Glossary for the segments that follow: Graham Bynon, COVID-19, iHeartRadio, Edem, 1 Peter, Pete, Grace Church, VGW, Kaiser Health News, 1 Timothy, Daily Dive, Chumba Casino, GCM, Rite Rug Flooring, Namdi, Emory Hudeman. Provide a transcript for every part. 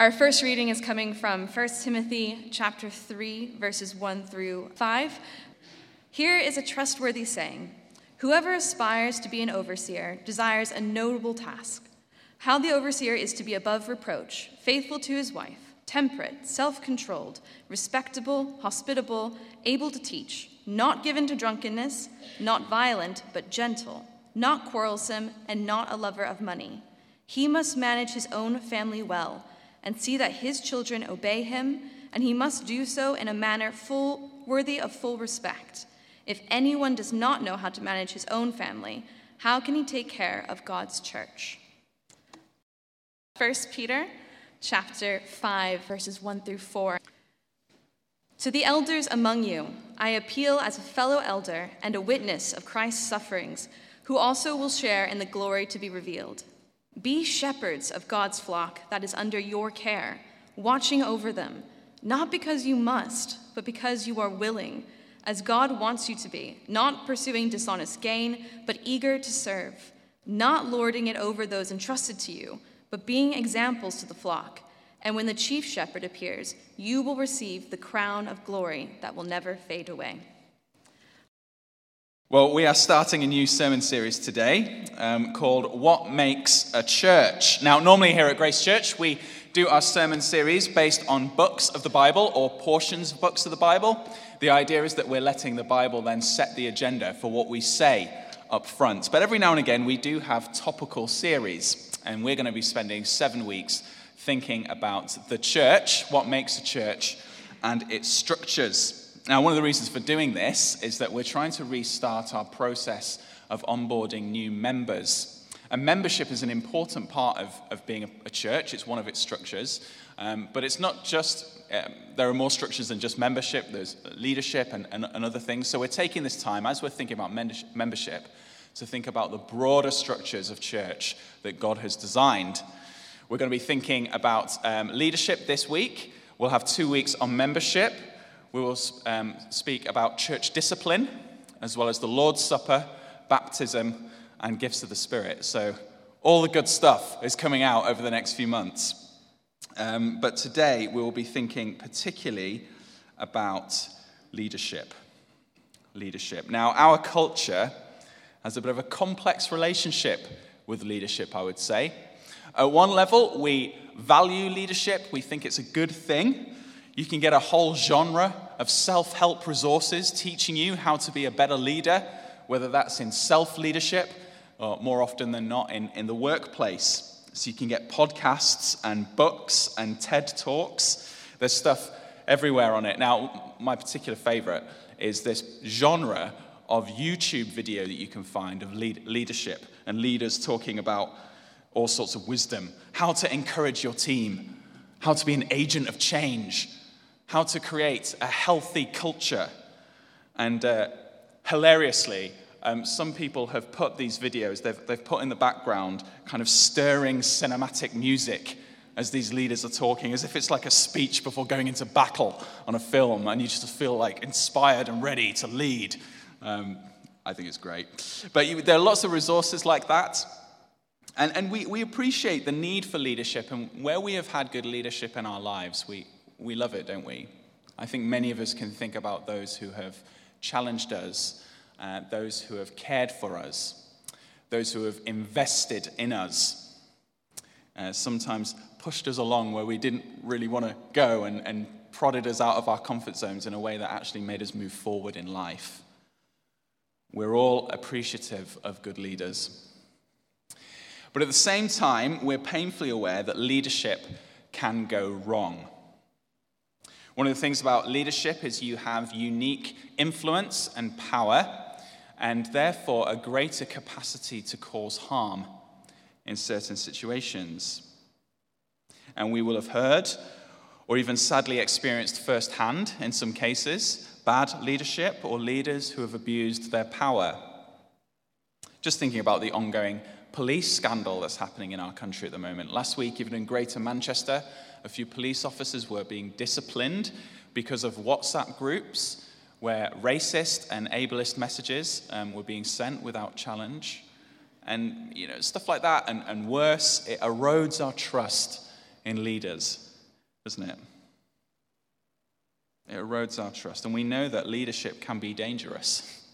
Our first reading is coming from 1 Timothy chapter 3, verses 1 through 5. Here is a trustworthy saying: whoever aspires to be an overseer desires a notable task. How the overseer is to be above reproach, faithful to his wife, temperate, self-controlled, respectable, hospitable, able to teach, not given to drunkenness, not violent, but gentle, not quarrelsome, and not a lover of money. He must manage his own family well and see that his children obey him, and he must do so in a manner worthy of full respect. If anyone does not know how to manage his own family, how can he take care of God's church? 1 Peter chapter 5, verses 1 through 4. To the elders among you, I appeal as a fellow elder and a witness of Christ's sufferings, who also will share in the glory to be revealed. Be shepherds of God's flock that is under your care, watching over them, not because you must, but because you are willing, as God wants you to be, not pursuing dishonest gain, but eager to serve, not lording it over those entrusted to you, but being examples to the flock. And when the chief shepherd appears, you will receive the crown of glory that will never fade away. Well, we are starting a new sermon series today called What Makes a Church. Now, normally here at Grace Church, we do our sermon series based on books of the Bible or portions of books of the Bible. The idea is that we're letting the Bible then set the agenda for what we say up front. But every now and again, we do have topical series, and we're going to be spending 7 weeks thinking about the church, what makes a church, and its structures. Now, one of the reasons for doing this is that we're trying to restart our process of onboarding new members. And membership is an important part of being a church. It's one of its structures. But it's not just, there are more structures than just membership. There's leadership and other things. So we're taking this time, as we're thinking about membership, to think about the broader structures of church that God has designed. We're going to be thinking about leadership this week. We'll have 2 weeks on membership. We will speak about church discipline, as well as the Lord's Supper, baptism, and gifts of the Spirit. So all the good stuff is coming out over the next few months. But today we will be thinking particularly about leadership. Now, our culture has a bit of a complex relationship with leadership, I would say. At one level, we value leadership. We think it's a good thing. You can get a whole genre of self-help resources teaching you how to be a better leader, whether that's in self-leadership or more often than not in the workplace. So you can get podcasts and books and TED Talks. There's stuff everywhere on it. Now, my particular favorite is this genre of YouTube video that you can find of leadership and leaders talking about all sorts of wisdom, how to encourage your team, how to be an agent of change, how to create a healthy culture. And hilariously, some people have put these videos, they've put in the background kind of stirring cinematic music as these leaders are talking, as if it's like a speech before going into battle on a film, and you just feel like inspired and ready to lead. I think it's great. But there are lots of resources like that. And we appreciate the need for leadership, and where we have had good leadership in our lives, we love it, don't we? I think many of us can think about those who have challenged us, those who have cared for us, those who have invested in us, sometimes pushed us along where we didn't really want to go and prodded us out of our comfort zones in a way that actually made us move forward in life. We're all appreciative of good leaders. But at the same time, we're painfully aware that leadership can go wrong. One of the things about leadership is you have unique influence and power, and therefore a greater capacity to cause harm in certain situations. And we will have heard, or even sadly experienced firsthand in some cases, bad leadership or leaders who have abused their power. Just thinking about the ongoing police scandal that's happening in our country at the moment. Last week, even in Greater Manchester, a few police officers were being disciplined because of WhatsApp groups where racist and ableist messages were being sent without challenge. And, you know, stuff like that and worse, it erodes our trust in leaders doesn't it? It erodes our trust. And we know that leadership can be dangerous.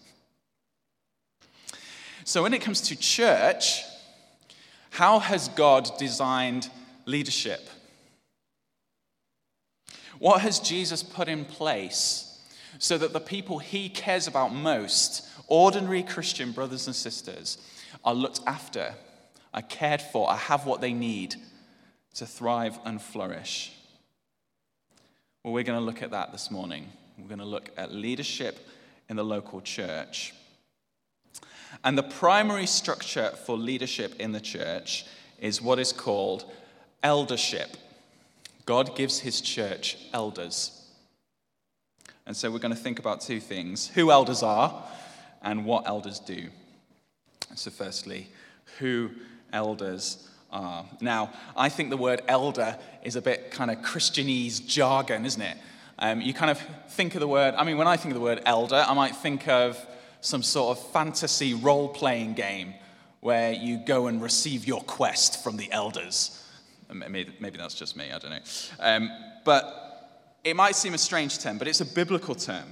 So when it comes to church, how has God designed leadership? What has Jesus put in place so that the people he cares about most, ordinary Christian brothers and sisters, are looked after, are cared for, are have what they need to thrive and flourish? Well, we're going to look at that this morning. We're going to look at leadership in the local church. And the primary structure for leadership in the church is what is called eldership. God gives his church elders. And so we're going to think about two things: who elders are and what elders do. So firstly, who elders are. Now, I think the word elder is a bit kind of Christianese jargon, isn't it? You kind of think of the word, when I think of the word elder, I might think of some sort of fantasy role-playing game where you go and receive your quest from the elders. Maybe that's just me, I don't know. But it might seem a strange term, but it's a biblical term.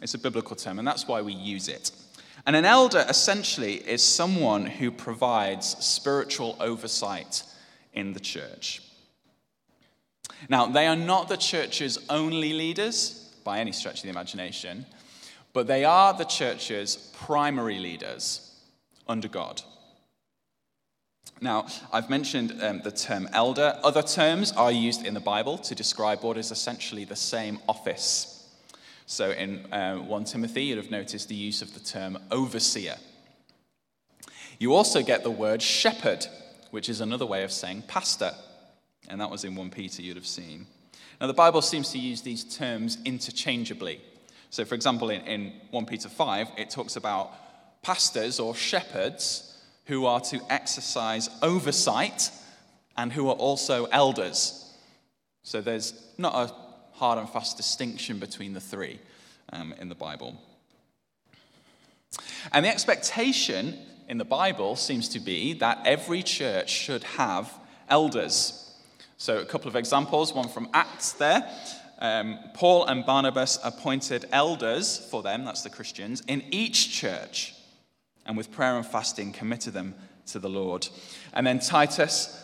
It's a biblical term, and that's why we use it. And an elder, essentially, is someone who provides spiritual oversight in the church. Now, they are not the church's only leaders, by any stretch of the imagination, but they are the church's primary leaders under God. Now, I've mentioned the term elder. Other terms are used in the Bible to describe what is essentially the same office. So in 1 Timothy, you'd have noticed the use of the term overseer. You also get the word shepherd, which is another way of saying pastor. And that was in 1 Peter you'd have seen. Now, the Bible seems to use these terms interchangeably. So, for example, in 1 Peter 5, it talks about pastors or shepherds who are to exercise oversight and who are also elders. So there's not a hard and fast distinction between the three in the Bible. And the expectation in the Bible seems to be that every church should have elders. So a couple of examples, one from Acts there. Paul and Barnabas appointed elders for them, that's the Christians, in each church, and with prayer and fasting committed them to the Lord. And then Titus,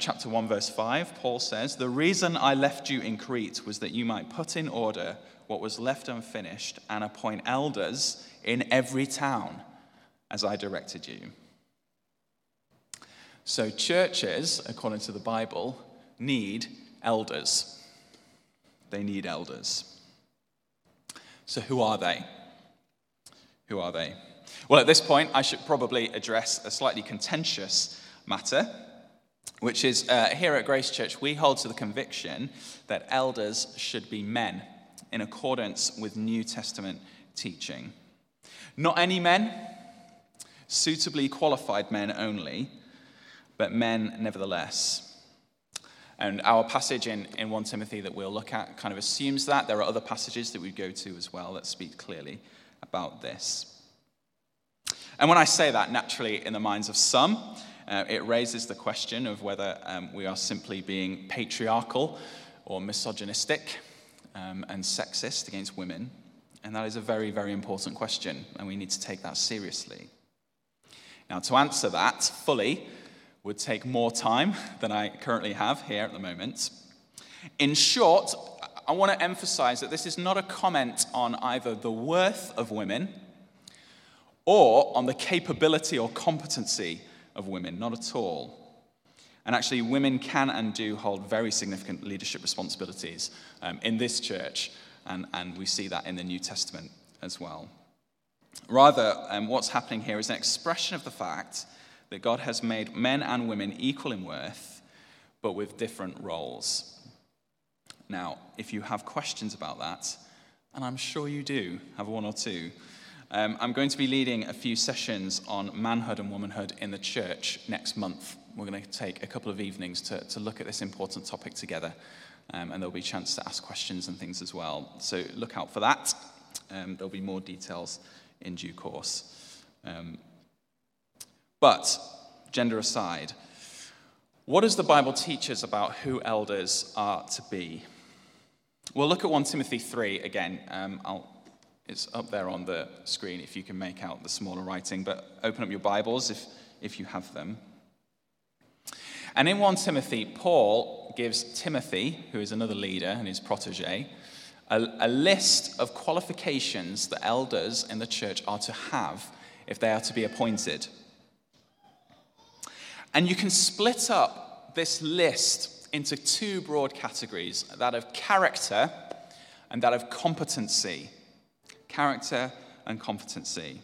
chapter 1, verse 5, Paul says, "The reason I left you in Crete was that you might put in order what was left unfinished and appoint elders in every town, as I directed you." So churches, according to the Bible, need elders. They need elders. So who are they? Who are they? Well, at this point, I should probably address a slightly contentious matter, which is here at Grace Church, we hold to the conviction that elders should be men in accordance with New Testament teaching. Not any men, suitably qualified men only, but men nevertheless. And our passage in 1 Timothy that we'll look at kind of assumes that. There are other passages that we go to as well that speak clearly about this. And when I say that, naturally, in the minds of some, it raises the question of whether we are simply being patriarchal or misogynistic and sexist against women. And that is a very, very important question, and we need to take that seriously. Now, to answer that fully would take more time than I currently have here at the moment. In short, I want to emphasize that this is not a comment on either the worth of women or on the capability or competency of women, not at all. And actually, women can and do hold very significant leadership responsibilities in this church, and we see that in the New Testament as well. Rather, what's happening here is an expression of the fact that God has made men and women equal in worth, but with different roles. Now, if you have questions about that, and I'm sure you do have one or two, I'm going to be leading a few sessions on manhood and womanhood in the church next month. We're going to take a couple of evenings to look at this important topic together, and there'll be a chance to ask questions and things as well. So look out for that. There'll be more details in due course. But, gender aside, What does the Bible teach us about who elders are to be? We'll look at 1 Timothy 3 again. It's up there on the screen if you can make out the smaller writing, but open up your Bibles if you have them. And in 1 Timothy, Paul gives Timothy, who is another leader and his protege, a list of qualifications that elders in the church are to have if they are to be appointed. And you can split up this list into two broad categories, that of character and that of competency. Character and competency.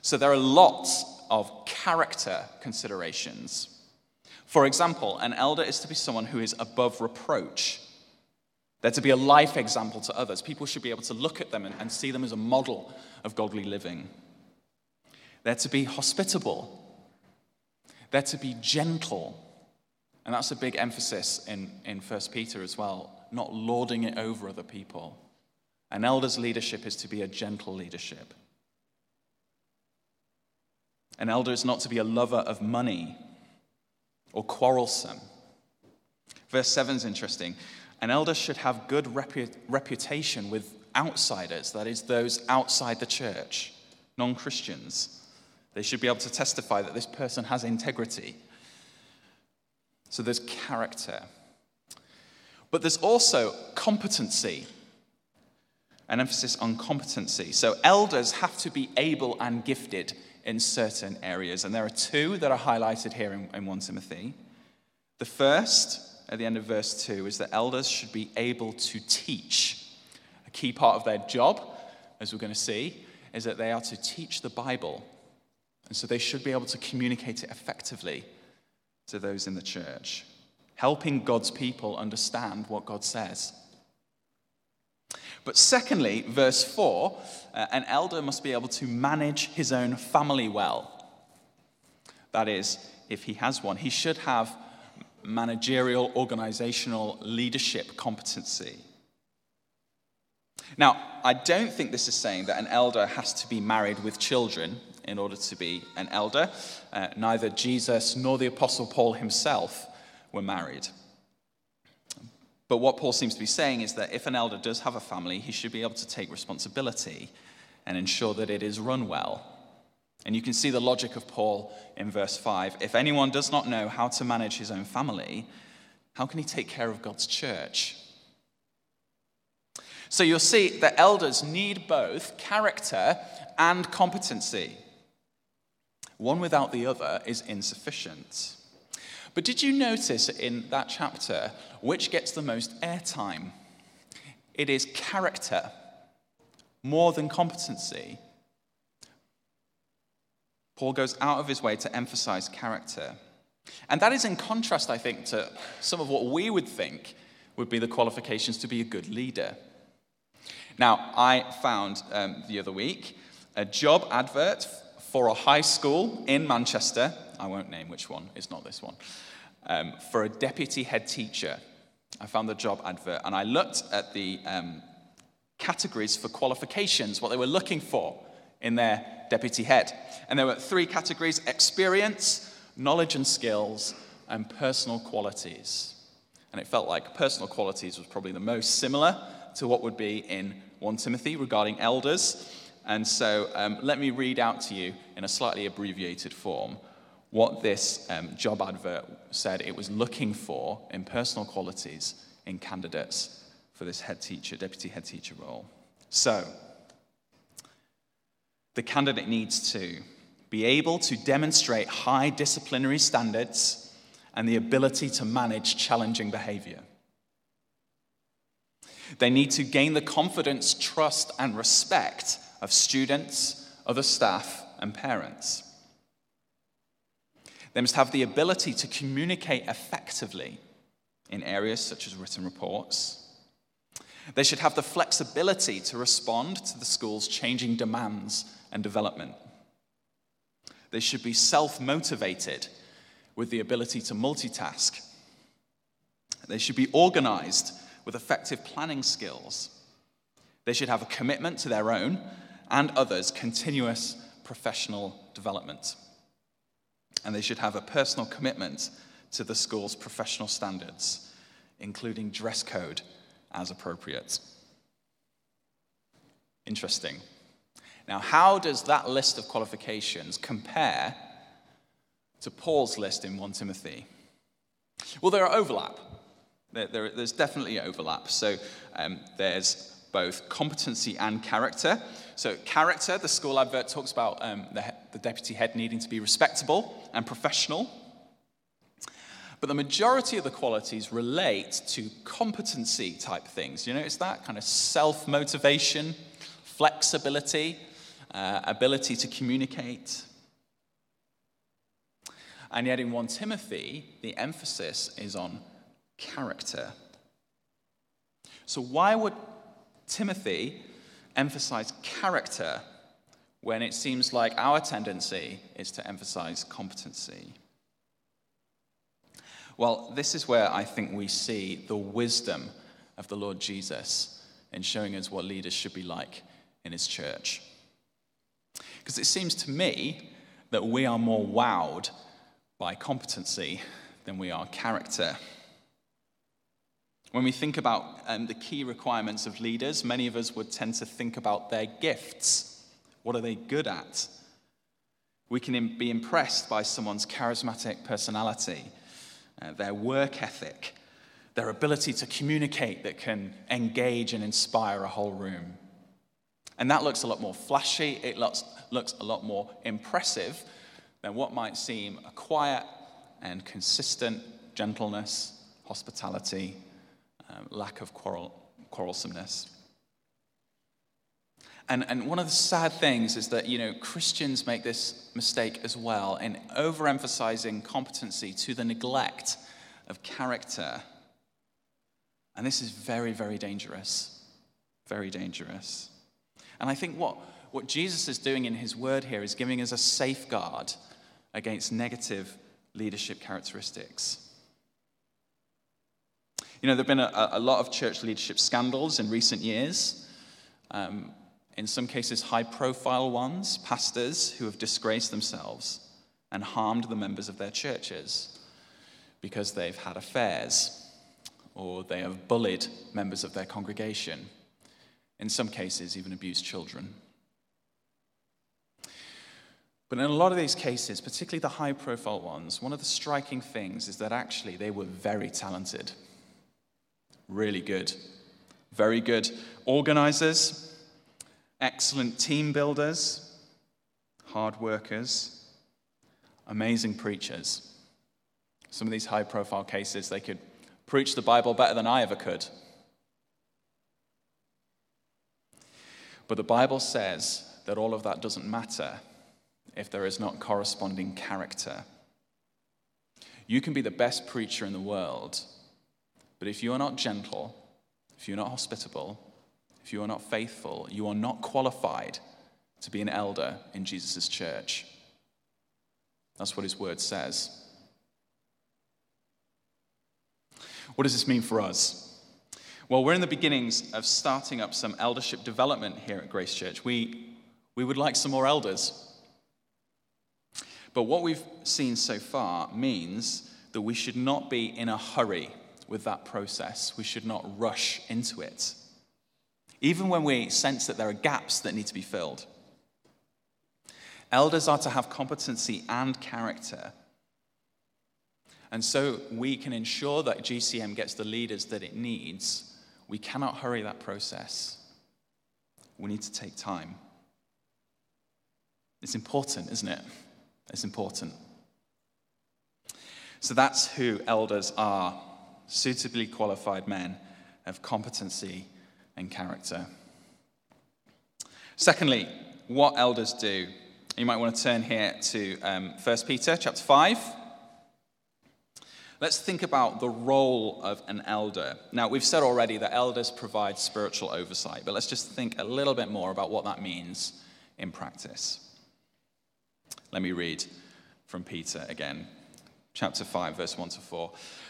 So there are lots of character considerations. For example, an elder is to be someone who is above reproach. They're to be a life example to others. People should be able to look at them and see them as a model of godly living. They're to be hospitable. They're to be gentle. And that's a big emphasis in 1 Peter as well, not lording it over other people. An elder's leadership is to be a gentle leadership. An elder is not to be a lover of money or quarrelsome. Verse 7 is interesting. An elder should have good reputation with outsiders, that is, those outside the church, non-Christians. They should be able to testify that this person has integrity. So there's character. But there's also competency, an emphasis on competency. So elders have to be able and gifted in certain areas. And there are two that are highlighted here in 1 Timothy. The first, at the end of verse 2, is that elders should be able to teach. A key part of their job, as we're going to see, is that they are to teach the Bible. And so they should be able to communicate it effectively to those in the church, helping God's people understand what God says. But secondly, verse 4, an elder must be able to manage his own family well. That is, if he has one, he should have managerial, organizational leadership competency. Now, I don't think this is saying that an elder has to be married with children in order to be an elder. Neither Jesus nor the Apostle Paul himself were married. But what Paul seems to be saying is that if an elder does have a family, he should be able to take responsibility and ensure that it is run well. And you can see the logic of Paul in verse 5. If anyone does not know how to manage his own family, how can he take care of God's church? So you'll see that elders need both character and competency. One without the other is insufficient. But did you notice in that chapter which gets the most airtime? It is character more than competency. Paul goes out of his way to emphasize character. And that is in contrast, I think, to some of what we would think would be the qualifications to be a good leader. Now, I found the other week a job advert for a high school in Manchester. I won't name which one, it's not this one. For a deputy head teacher. I found the job advert and I looked at the categories for qualifications, what they were looking for in their deputy head. And there were three categories: experience, knowledge and skills, and personal qualities. And it felt like personal qualities was probably the most similar to what would be in 1 Timothy regarding elders. And so let me read out to you in a slightly abbreviated form what this job advert said it was looking for in personal qualities in candidates for this head teacher, deputy head teacher role. So, the candidate needs to be able to demonstrate high disciplinary standards and the ability to manage challenging behavior. They need to gain the confidence, trust, and respect of students, other staff, and parents. They must have the ability to communicate effectively in areas such as written reports. They should have the flexibility to respond to the school's changing demands and development. They should be self-motivated with the ability to multitask. They should be organized with effective planning skills. They should have a commitment to their own and others' continuous professional development. And they should have a personal commitment to the school's professional standards, including dress code as appropriate. Interesting. Now, how does that list of qualifications compare to Paul's list in 1 Timothy? Well, there are overlap. There's definitely overlap. So there's both competency and character. So character, the school advert talks about the deputy head needing to be respectable and professional. But the majority of the qualities relate to competency type things. You know, it's that kind of self-motivation, flexibility, ability to communicate. And yet in 1 Timothy, the emphasis is on character. So why would Timothy emphasize character when it seems like our tendency is to emphasize competency? Well, this is where I think we see the wisdom of the Lord Jesus in showing us what leaders should be like in his church. Because it seems to me that we are more wowed by competency than we are character. When we think about the key requirements of leaders, many of us would tend to think about their gifts. What are they good at? We can be impressed by someone's charismatic personality, their work ethic, their ability to communicate that can engage and inspire a whole room. And that looks a lot more flashy, it looks a lot more impressive than what might seem a quiet and consistent gentleness, hospitality, lack of quarrelsomeness. And one of the sad things is that, you know, Christians make this mistake as well in overemphasizing competency to the neglect of character. And this is very, very dangerous. Very dangerous. And I think what Jesus is doing in his word here is giving us a safeguard against negative leadership characteristics. You know, there have been a lot of church leadership scandals in recent years. In some cases, high-profile ones, pastors who have disgraced themselves and harmed the members of their churches because they've had affairs or they have bullied members of their congregation. In some cases, even abused children. But in a lot of these cases, particularly the high-profile ones, one of the striking things is that actually they were very talented. Really good. Very good organizers, excellent team builders, hard workers, amazing preachers. Some of these high-profile cases, they could preach the Bible better than I ever could. But the Bible says that all of that doesn't matter if there is not corresponding character. You can be the best preacher in the world, but if you are not gentle, if you are not hospitable, if you are not faithful, you are not qualified to be an elder in Jesus' church. That's what his word says. What does this mean for us? Well, we're in the beginnings of starting up some eldership development here at Grace Church. We would like some more elders. But what we've seen so far means that we should not be in a hurry with that process. We should not rush into it, even when we sense that there are gaps that need to be filled. Elders are to have competency and character. And so we can ensure that GCM gets the leaders that it needs. We cannot hurry that process. We need to take time. It's important, isn't it? It's important. So that's who elders are, suitably qualified men of competency and character. Secondly, what elders do. You might want to turn here to 1 Peter chapter 5. Let's think about the role of an elder. Now, we've said already that elders provide spiritual oversight, but let's just think a little bit more about what that means in practice. Let me read from Peter again, chapter 5, verse 1-4.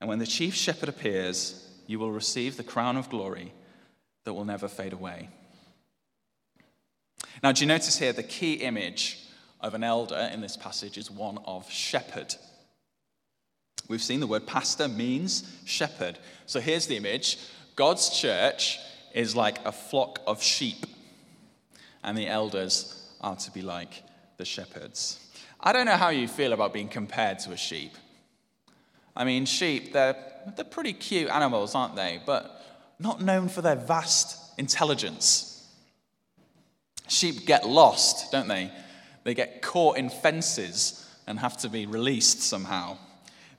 And when the chief shepherd appears, you will receive the crown of glory that will never fade away. Now, do you notice here the key image of an elder in this passage is one of shepherd. We've seen the word pastor means shepherd. So here's the image. God's church is like a flock of sheep, and the elders are to be like the shepherds. I don't know how you feel about being compared to a sheep. I mean, sheep, they're pretty cute animals, aren't they? But not known for their vast intelligence. Sheep get lost, don't they? They get caught in fences and have to be released somehow.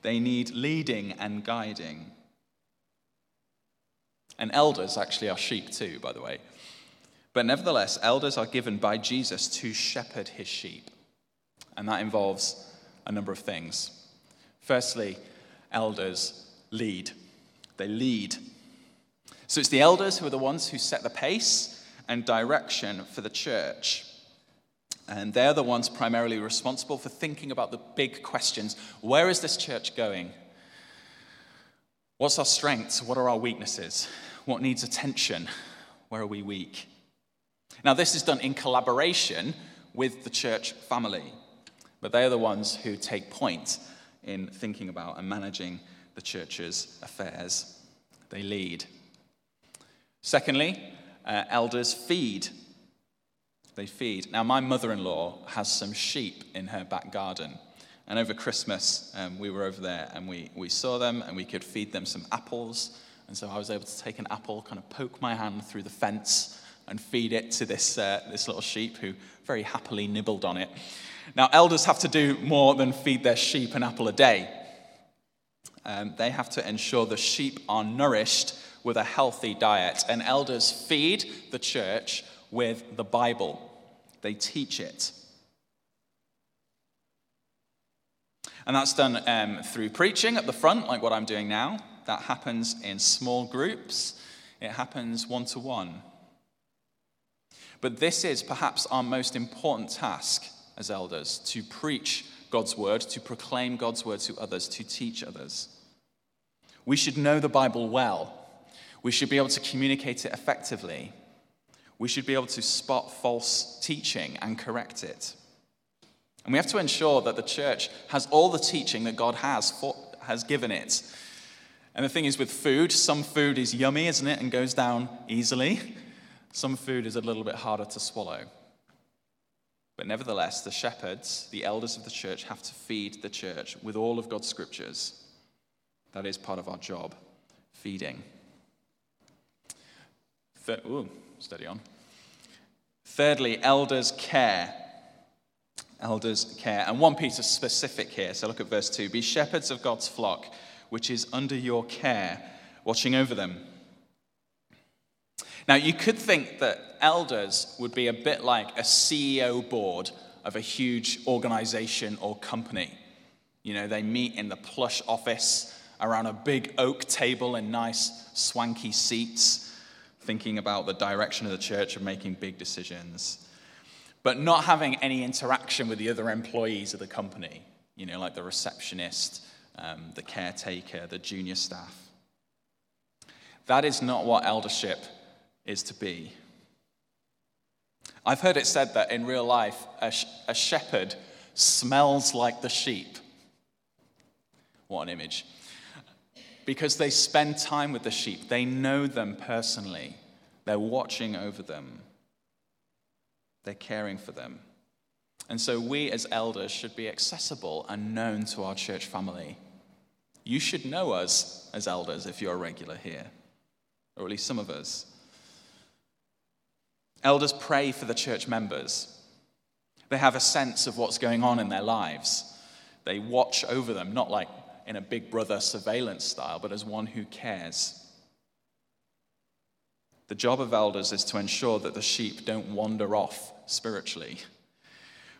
They need leading and guiding. And elders actually are sheep too, by the way. But nevertheless, elders are given by Jesus to shepherd his sheep. And that involves a number of things. Firstly, elders lead. They lead. So it's the elders who are the ones who set the pace and direction for the church. And they're the ones primarily responsible for thinking about the big questions. Where is this church going? What's our strengths? What are our weaknesses? What needs attention? Where are we weak? Now, this is done in collaboration with the church family. But they are the ones who take point in thinking about and managing the church's affairs. They lead. Secondly, elders feed. They feed. Now, my mother-in-law has some sheep in her back garden. And over Christmas, we were over there and we saw them and we could feed them some apples. And so I was able to take an apple, kind of poke my hand through the fence and feed it to this little sheep who very happily nibbled on it. Now, elders have to do more than feed their sheep an apple a day. They have to ensure the sheep are nourished with a healthy diet. And elders feed the church with the Bible. They teach it. And that's done through preaching at the front, like what I'm doing now. That happens in small groups. It happens one-to-one. But this is perhaps our most important task as elders, to preach God's word, to proclaim God's word to others, to teach others. We should know the Bible well. We should be able to communicate it effectively. We should be able to spot false teaching and correct it. And we have to ensure that the church has all the teaching that God has given it. And the thing is with food, some food is yummy, isn't it, and goes down easily. Some food is a little bit harder to swallow. But nevertheless, the shepherds, the elders of the church, have to feed the church with all of God's scriptures. That is part of our job, feeding. Steady on. Thirdly, elders care. Elders care. And 1 Peter's specific here, so look at verse 2. Be shepherds of God's flock, which is under your care, watching over them. Now, you could think that elders would be a bit like a CEO board of a huge organization or company. You know, they meet in the plush office around a big oak table and nice swanky seats, thinking about the direction of the church and making big decisions, but not having any interaction with the other employees of the company, you know, like the receptionist, the caretaker, the junior staff. That is not what eldership is to be. I've heard it said that in real life, a shepherd smells like the sheep. What an image. Because they spend time with the sheep. They know them personally. They're watching over them. They're caring for them. And so we as elders should be accessible and known to our church family. You should know us as elders if you're a regular here, or at least some of us. Elders pray for the church members. They have a sense of what's going on in their lives. They watch over them, not like in a big brother surveillance style, but as one who cares. The job of elders is to ensure that the sheep don't wander off spiritually,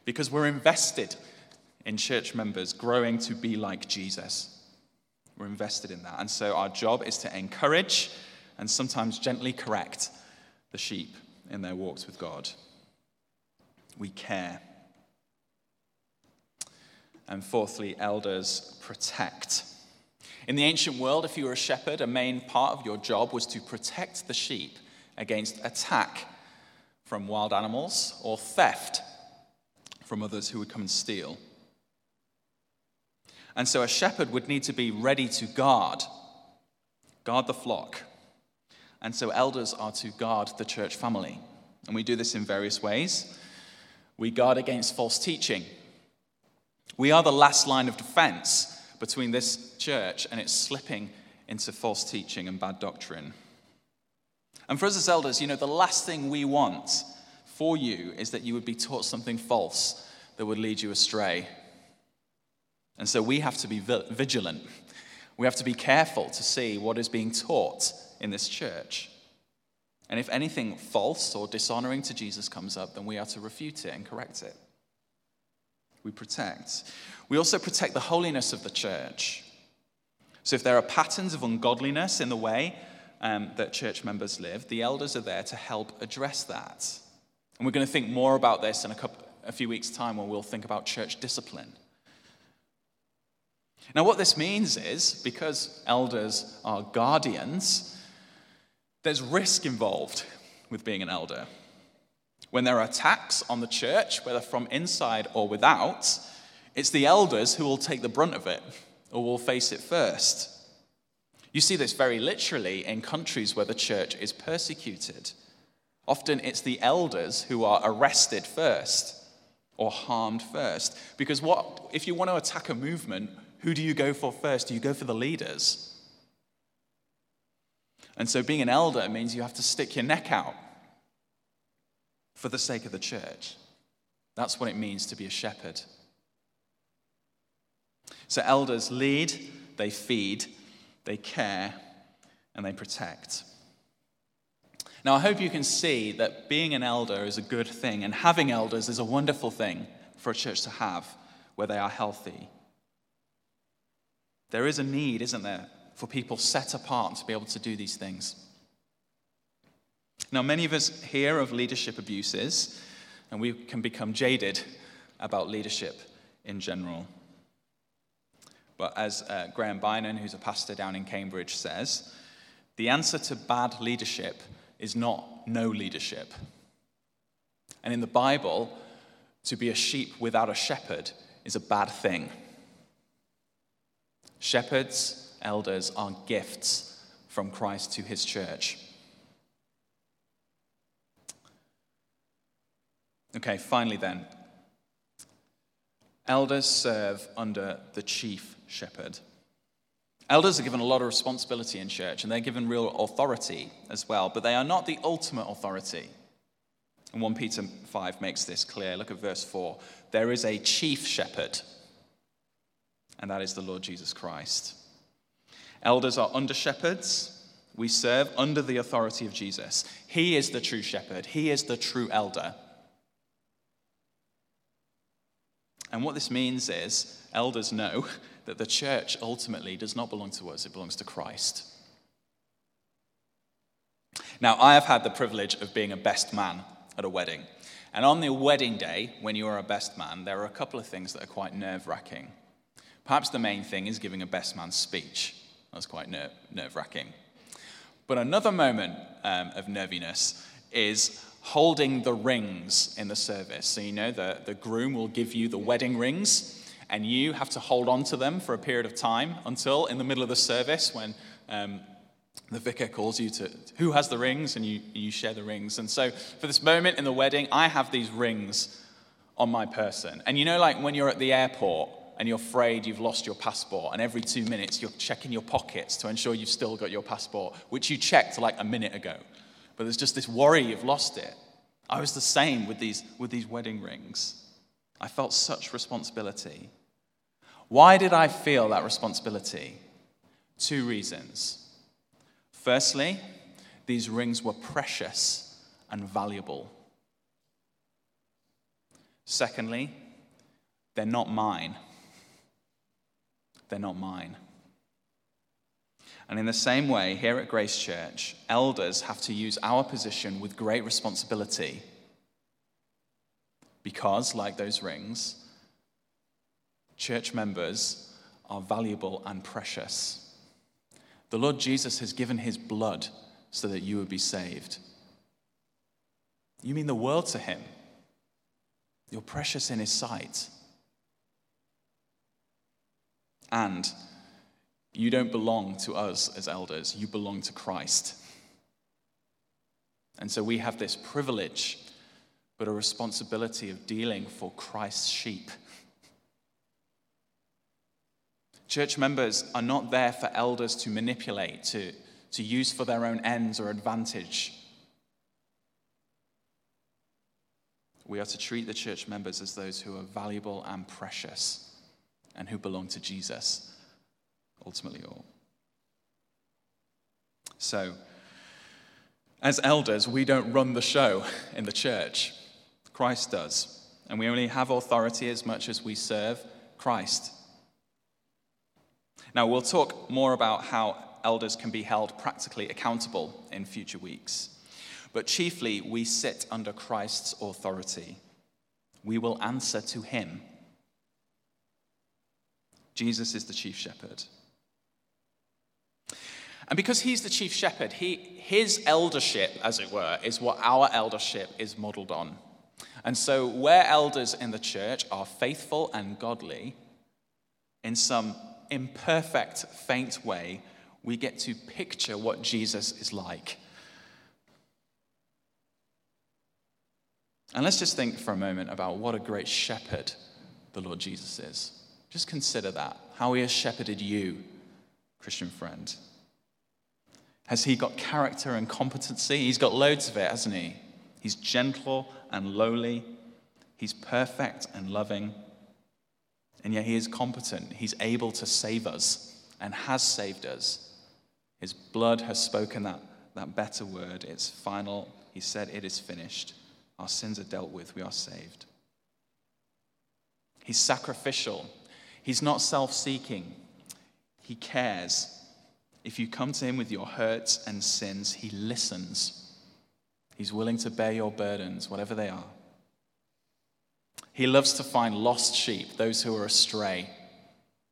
because we're invested in church members growing to be like Jesus. We're invested in that. And so our job is to encourage and sometimes gently correct the sheep in their walks with God. We care. And fourthly, elders protect. In the ancient world, if you were a shepherd, a main part of your job was to protect the sheep against attack from wild animals or theft from others who would come and steal. And so a shepherd would need to be ready to guard the flock. And so elders are to guard the church family. And we do this in various ways. We guard against false teaching. We are the last line of defense between this church and it's slipping into false teaching and bad doctrine. And for us as elders, the last thing we want for you is that you would be taught something false that would lead you astray. And so we have to be vigilant. We have to be careful to see what is being taught in this church. And if anything false or dishonoring to Jesus comes up, then we are to refute it and correct it. We protect. We also protect the holiness of the church. So if there are patterns of ungodliness in the way that church members live, the elders are there to help address that. And we're going to think more about this in a few weeks' time when we'll think about church discipline. Now what this means is, because elders are guardians, there's risk involved with being an elder. When there are attacks on the church, whether from inside or without, it's the elders who will take the brunt of it or will face it first. You see this very literally in countries where the church is persecuted. Often it's the elders who are arrested first or harmed first. Because if you want to attack a movement, who do you go for first? Do you go for the leaders? And so being an elder means you have to stick your neck out for the sake of the church. That's what it means to be a shepherd. So elders lead, they feed, they care, and they protect. Now I hope you can see that being an elder is a good thing, and having elders is a wonderful thing for a church to have where they are healthy. There is a need, isn't there, for people set apart to be able to do these things. Now, many of us hear of leadership abuses, and we can become jaded about leadership in general. But as Graham Bynon, who's a pastor down in Cambridge, says, the answer to bad leadership is not no leadership. And in the Bible, to be a sheep without a shepherd is a bad thing. Shepherds, elders are gifts from Christ to his church. Okay, finally then, elders serve under the chief shepherd. Elders are given a lot of responsibility in church, and they're given real authority as well, but they are not the ultimate authority. And 1 Peter 5 makes this clear. Look at verse 4. There is a chief shepherd, and that is the Lord Jesus Christ. Elders are under shepherds. We serve under the authority of Jesus. He is the true shepherd. He is the true elder. And what this means is, elders know that the church ultimately does not belong to us, it belongs to Christ. Now, I have had the privilege of being a best man at a wedding. And on the wedding day, when you are a best man, there are a couple of things that are quite nerve-wracking. Perhaps the main thing is giving a best man speech. That's quite nerve-wracking. But another moment of nerviness is holding the rings in the service. So the groom will give you the wedding rings, and you have to hold on to them for a period of time until in the middle of the service when the vicar calls you to who has the rings, and you share the rings. And so for this moment in the wedding, I have these rings on my person. And like when you're at the airport and you're afraid you've lost your passport, and every 2 minutes you're checking your pockets to ensure you've still got your passport, which you checked like a minute ago. But there's just this worry you've lost it. I was the same with these wedding rings. I felt such responsibility. Why did I feel that responsibility? 2 reasons. Firstly, these rings were precious and valuable. Secondly, they're not mine. And in the same way, here at Grace Church, elders have to use our position with great responsibility because, like those rings, church members are valuable and precious. The Lord Jesus has given his blood so that you would be saved. You mean the world to him. You're precious in his sight. And you don't belong to us as elders. You belong to Christ. And so we have this privilege, but a responsibility of dealing for Christ's sheep. Church members are not there for elders to manipulate, to use for their own ends or advantage. We are to treat the church members as those who are valuable and precious and who belong to Jesus, ultimately all. So, as elders, we don't run the show in the church. Christ does. And we only have authority as much as we serve Christ. Now, we'll talk more about how elders can be held practically accountable in future weeks. But chiefly, we sit under Christ's authority. We will answer to him. Jesus is the chief shepherd. And because he's the chief shepherd, his eldership, as it were, is what our eldership is modeled on. And so where elders in the church are faithful and godly, in some imperfect, faint way, we get to picture what Jesus is like. And let's just think for a moment about what a great shepherd the Lord Jesus is. Just consider that, how he has shepherded you, Christian friend. Has he got character and competency? He's got loads of it, hasn't he? He's gentle and lowly. He's perfect and loving. And yet he is competent. He's able to save us and has saved us. His blood has spoken that better word. It's final. He said, "It is finished." Our sins are dealt with. We are saved. He's sacrificial. He's not self-seeking. He cares. If you come to him with your hurts and sins, he listens. He's willing to bear your burdens, whatever they are. He loves to find lost sheep, those who are astray.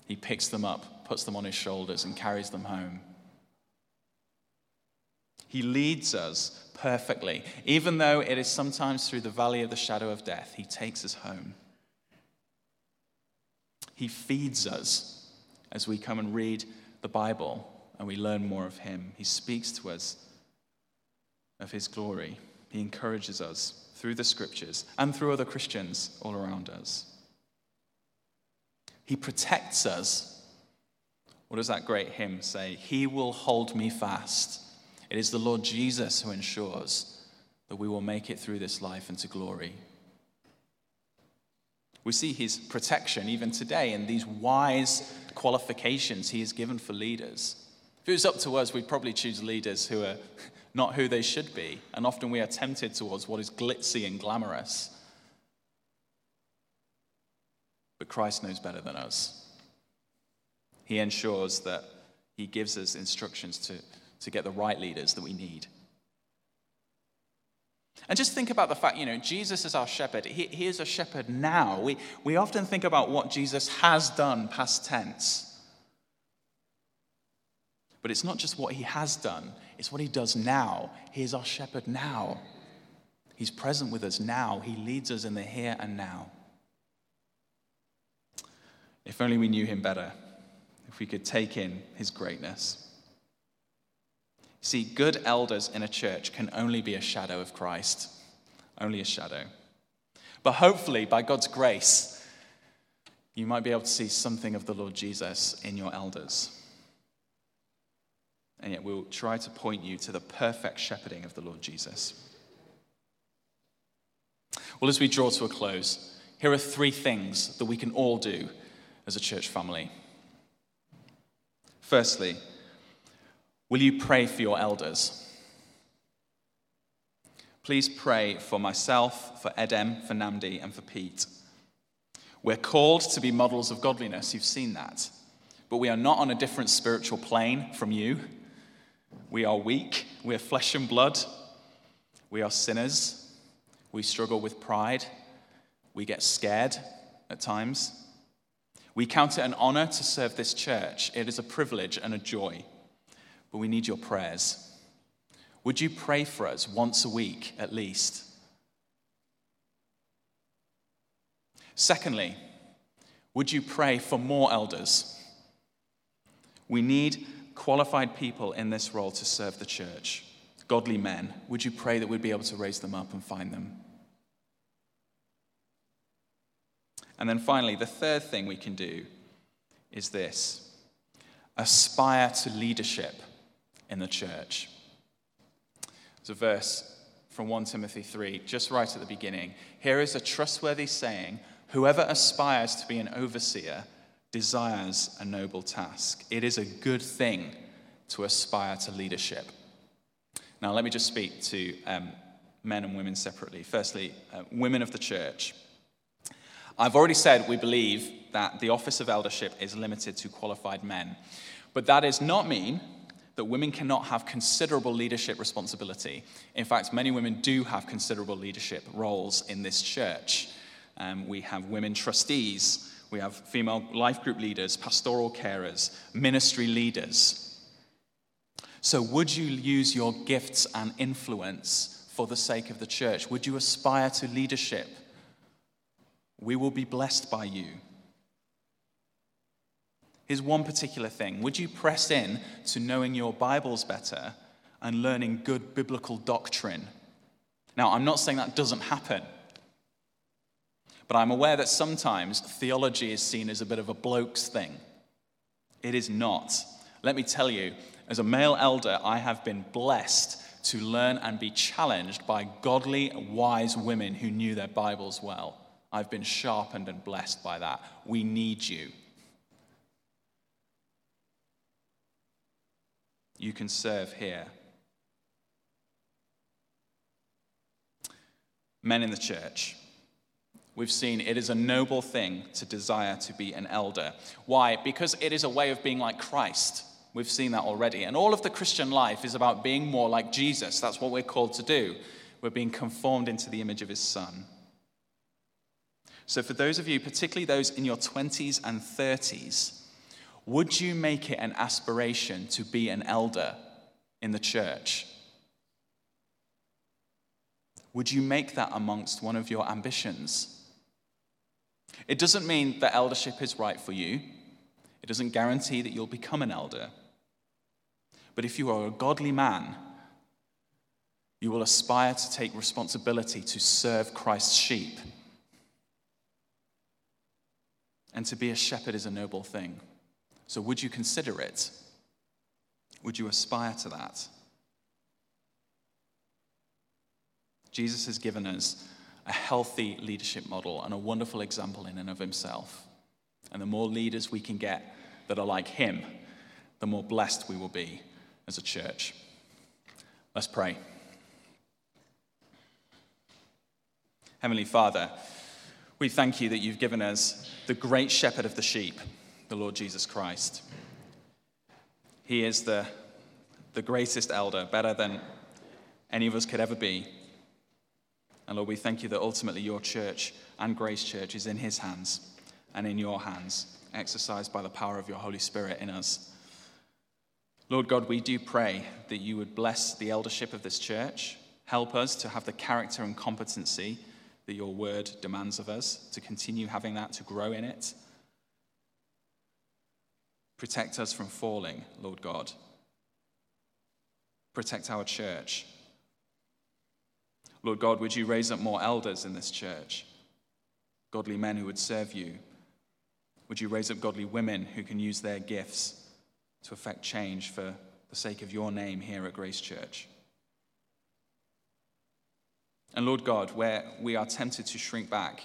He picks them up, puts them on his shoulders, and carries them home. He leads us perfectly. Even though it is sometimes through the valley of the shadow of death, he takes us home. He feeds us as we come and read the Bible and we learn more of him. He speaks to us of his glory. He encourages us through the scriptures and through other Christians all around us. He protects us. What does that great hymn say? He will hold me fast. It is the Lord Jesus who ensures that we will make it through this life into glory. We see his protection even today in these wise qualifications he has given for leaders. If it was up to us, we'd probably choose leaders who are not who they should be, and often we are tempted towards what is glitzy and glamorous. But Christ knows better than us. He ensures that he gives us instructions to get the right leaders that we need. And just think about the fact, Jesus is our shepherd. He is a shepherd now. We often think about what Jesus has done, past tense. But it's not just what he has done, it's what he does now. He is our shepherd now. He's present with us now. He leads us in the here and now. If only we knew him better, if we could take in his greatness. See, good elders in a church can only be a shadow of Christ, only a shadow. But hopefully, by God's grace, you might be able to see something of the Lord Jesus in your elders. And yet we'll try to point you to the perfect shepherding of the Lord Jesus. Well, as we draw to a close, here are three things that we can all do as a church family. Firstly, will you pray for your elders? Please pray for myself, for Edem, for Namdi, and for Pete. We're called to be models of godliness. You've seen that. But we are not on a different spiritual plane from you. We are weak. We are flesh and blood. We are sinners. We struggle with pride. We get scared at times. We count it an honor to serve this church. It is a privilege and a joy. But we need your prayers. Would you pray for us once a week at least? Secondly, would you pray for more elders? We need qualified people in this role to serve the church. Godly men. Would you pray that we'd be able to raise them up and find them? And then finally, the third thing we can do is this. Aspire to leadership in the church. There's a verse from 1 Timothy 3, just right at the beginning. Here is a trustworthy saying, whoever aspires to be an overseer desires a noble task. It is a good thing to aspire to leadership. Now, let me just speak to men and women separately. Firstly, women of the church. I've already said we believe that the office of eldership is limited to qualified men, but that does not mean that women cannot have considerable leadership responsibility. In fact, many women do have considerable leadership roles in this church. We have women trustees, we have female life group leaders, pastoral carers, ministry leaders. So would you use your gifts and influence for the sake of the church? Would you aspire to leadership? We will be blessed by you. Here's one particular thing. Would you press in to knowing your Bibles better and learning good biblical doctrine? Now, I'm not saying that doesn't happen, but I'm aware that sometimes theology is seen as a bit of a bloke's thing. It is not. Let me tell you, as a male elder, I have been blessed to learn and be challenged by godly, wise women who knew their Bibles well. I've been sharpened and blessed by that. We need you. You can serve here. Men in the church. We've seen it is a noble thing to desire to be an elder. Why? Because it is a way of being like Christ. We've seen that already. And all of the Christian life is about being more like Jesus. That's what we're called to do. We're being conformed into the image of his Son. So for those of you, particularly those in your 20s and 30s, would you make it an aspiration to be an elder in the church? Would you make that amongst one of your ambitions? It doesn't mean that eldership is right for you. It doesn't guarantee that you'll become an elder. But if you are a godly man, you will aspire to take responsibility to serve Christ's sheep. And to be a shepherd is a noble thing. So would you consider it? Would you aspire to that? Jesus has given us a healthy leadership model and a wonderful example in and of himself. And the more leaders we can get that are like him, the more blessed we will be as a church. Let's pray. Heavenly Father, we thank you that you've given us the great shepherd of the sheep, the Lord Jesus Christ. He is the greatest elder, better than any of us could ever be. And Lord, we thank you that ultimately your church and Grace Church is in his hands and in your hands, exercised by the power of your Holy Spirit in us. Lord God, we do pray that you would bless the eldership of this church, help us to have the character and competency that your word demands of us, to continue having that, to grow in it. Protect us from falling, Lord God. Protect our church. Lord God, would you raise up more elders in this church, godly men who would serve you? Would you raise up godly women who can use their gifts to effect change for the sake of your name here at Grace Church? And Lord God, where we are tempted to shrink back,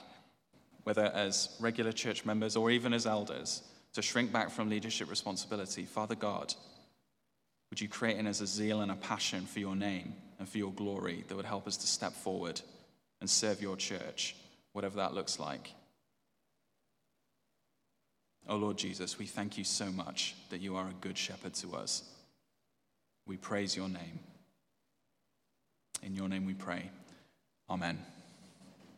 whether as regular church members or even as elders, to shrink back from leadership responsibility, Father God, would you create in us a zeal and a passion for your name and for your glory that would help us to step forward and serve your church, whatever that looks like. Oh Lord Jesus, we thank you so much that you are a good shepherd to us. We praise your name. In your name we pray. Amen.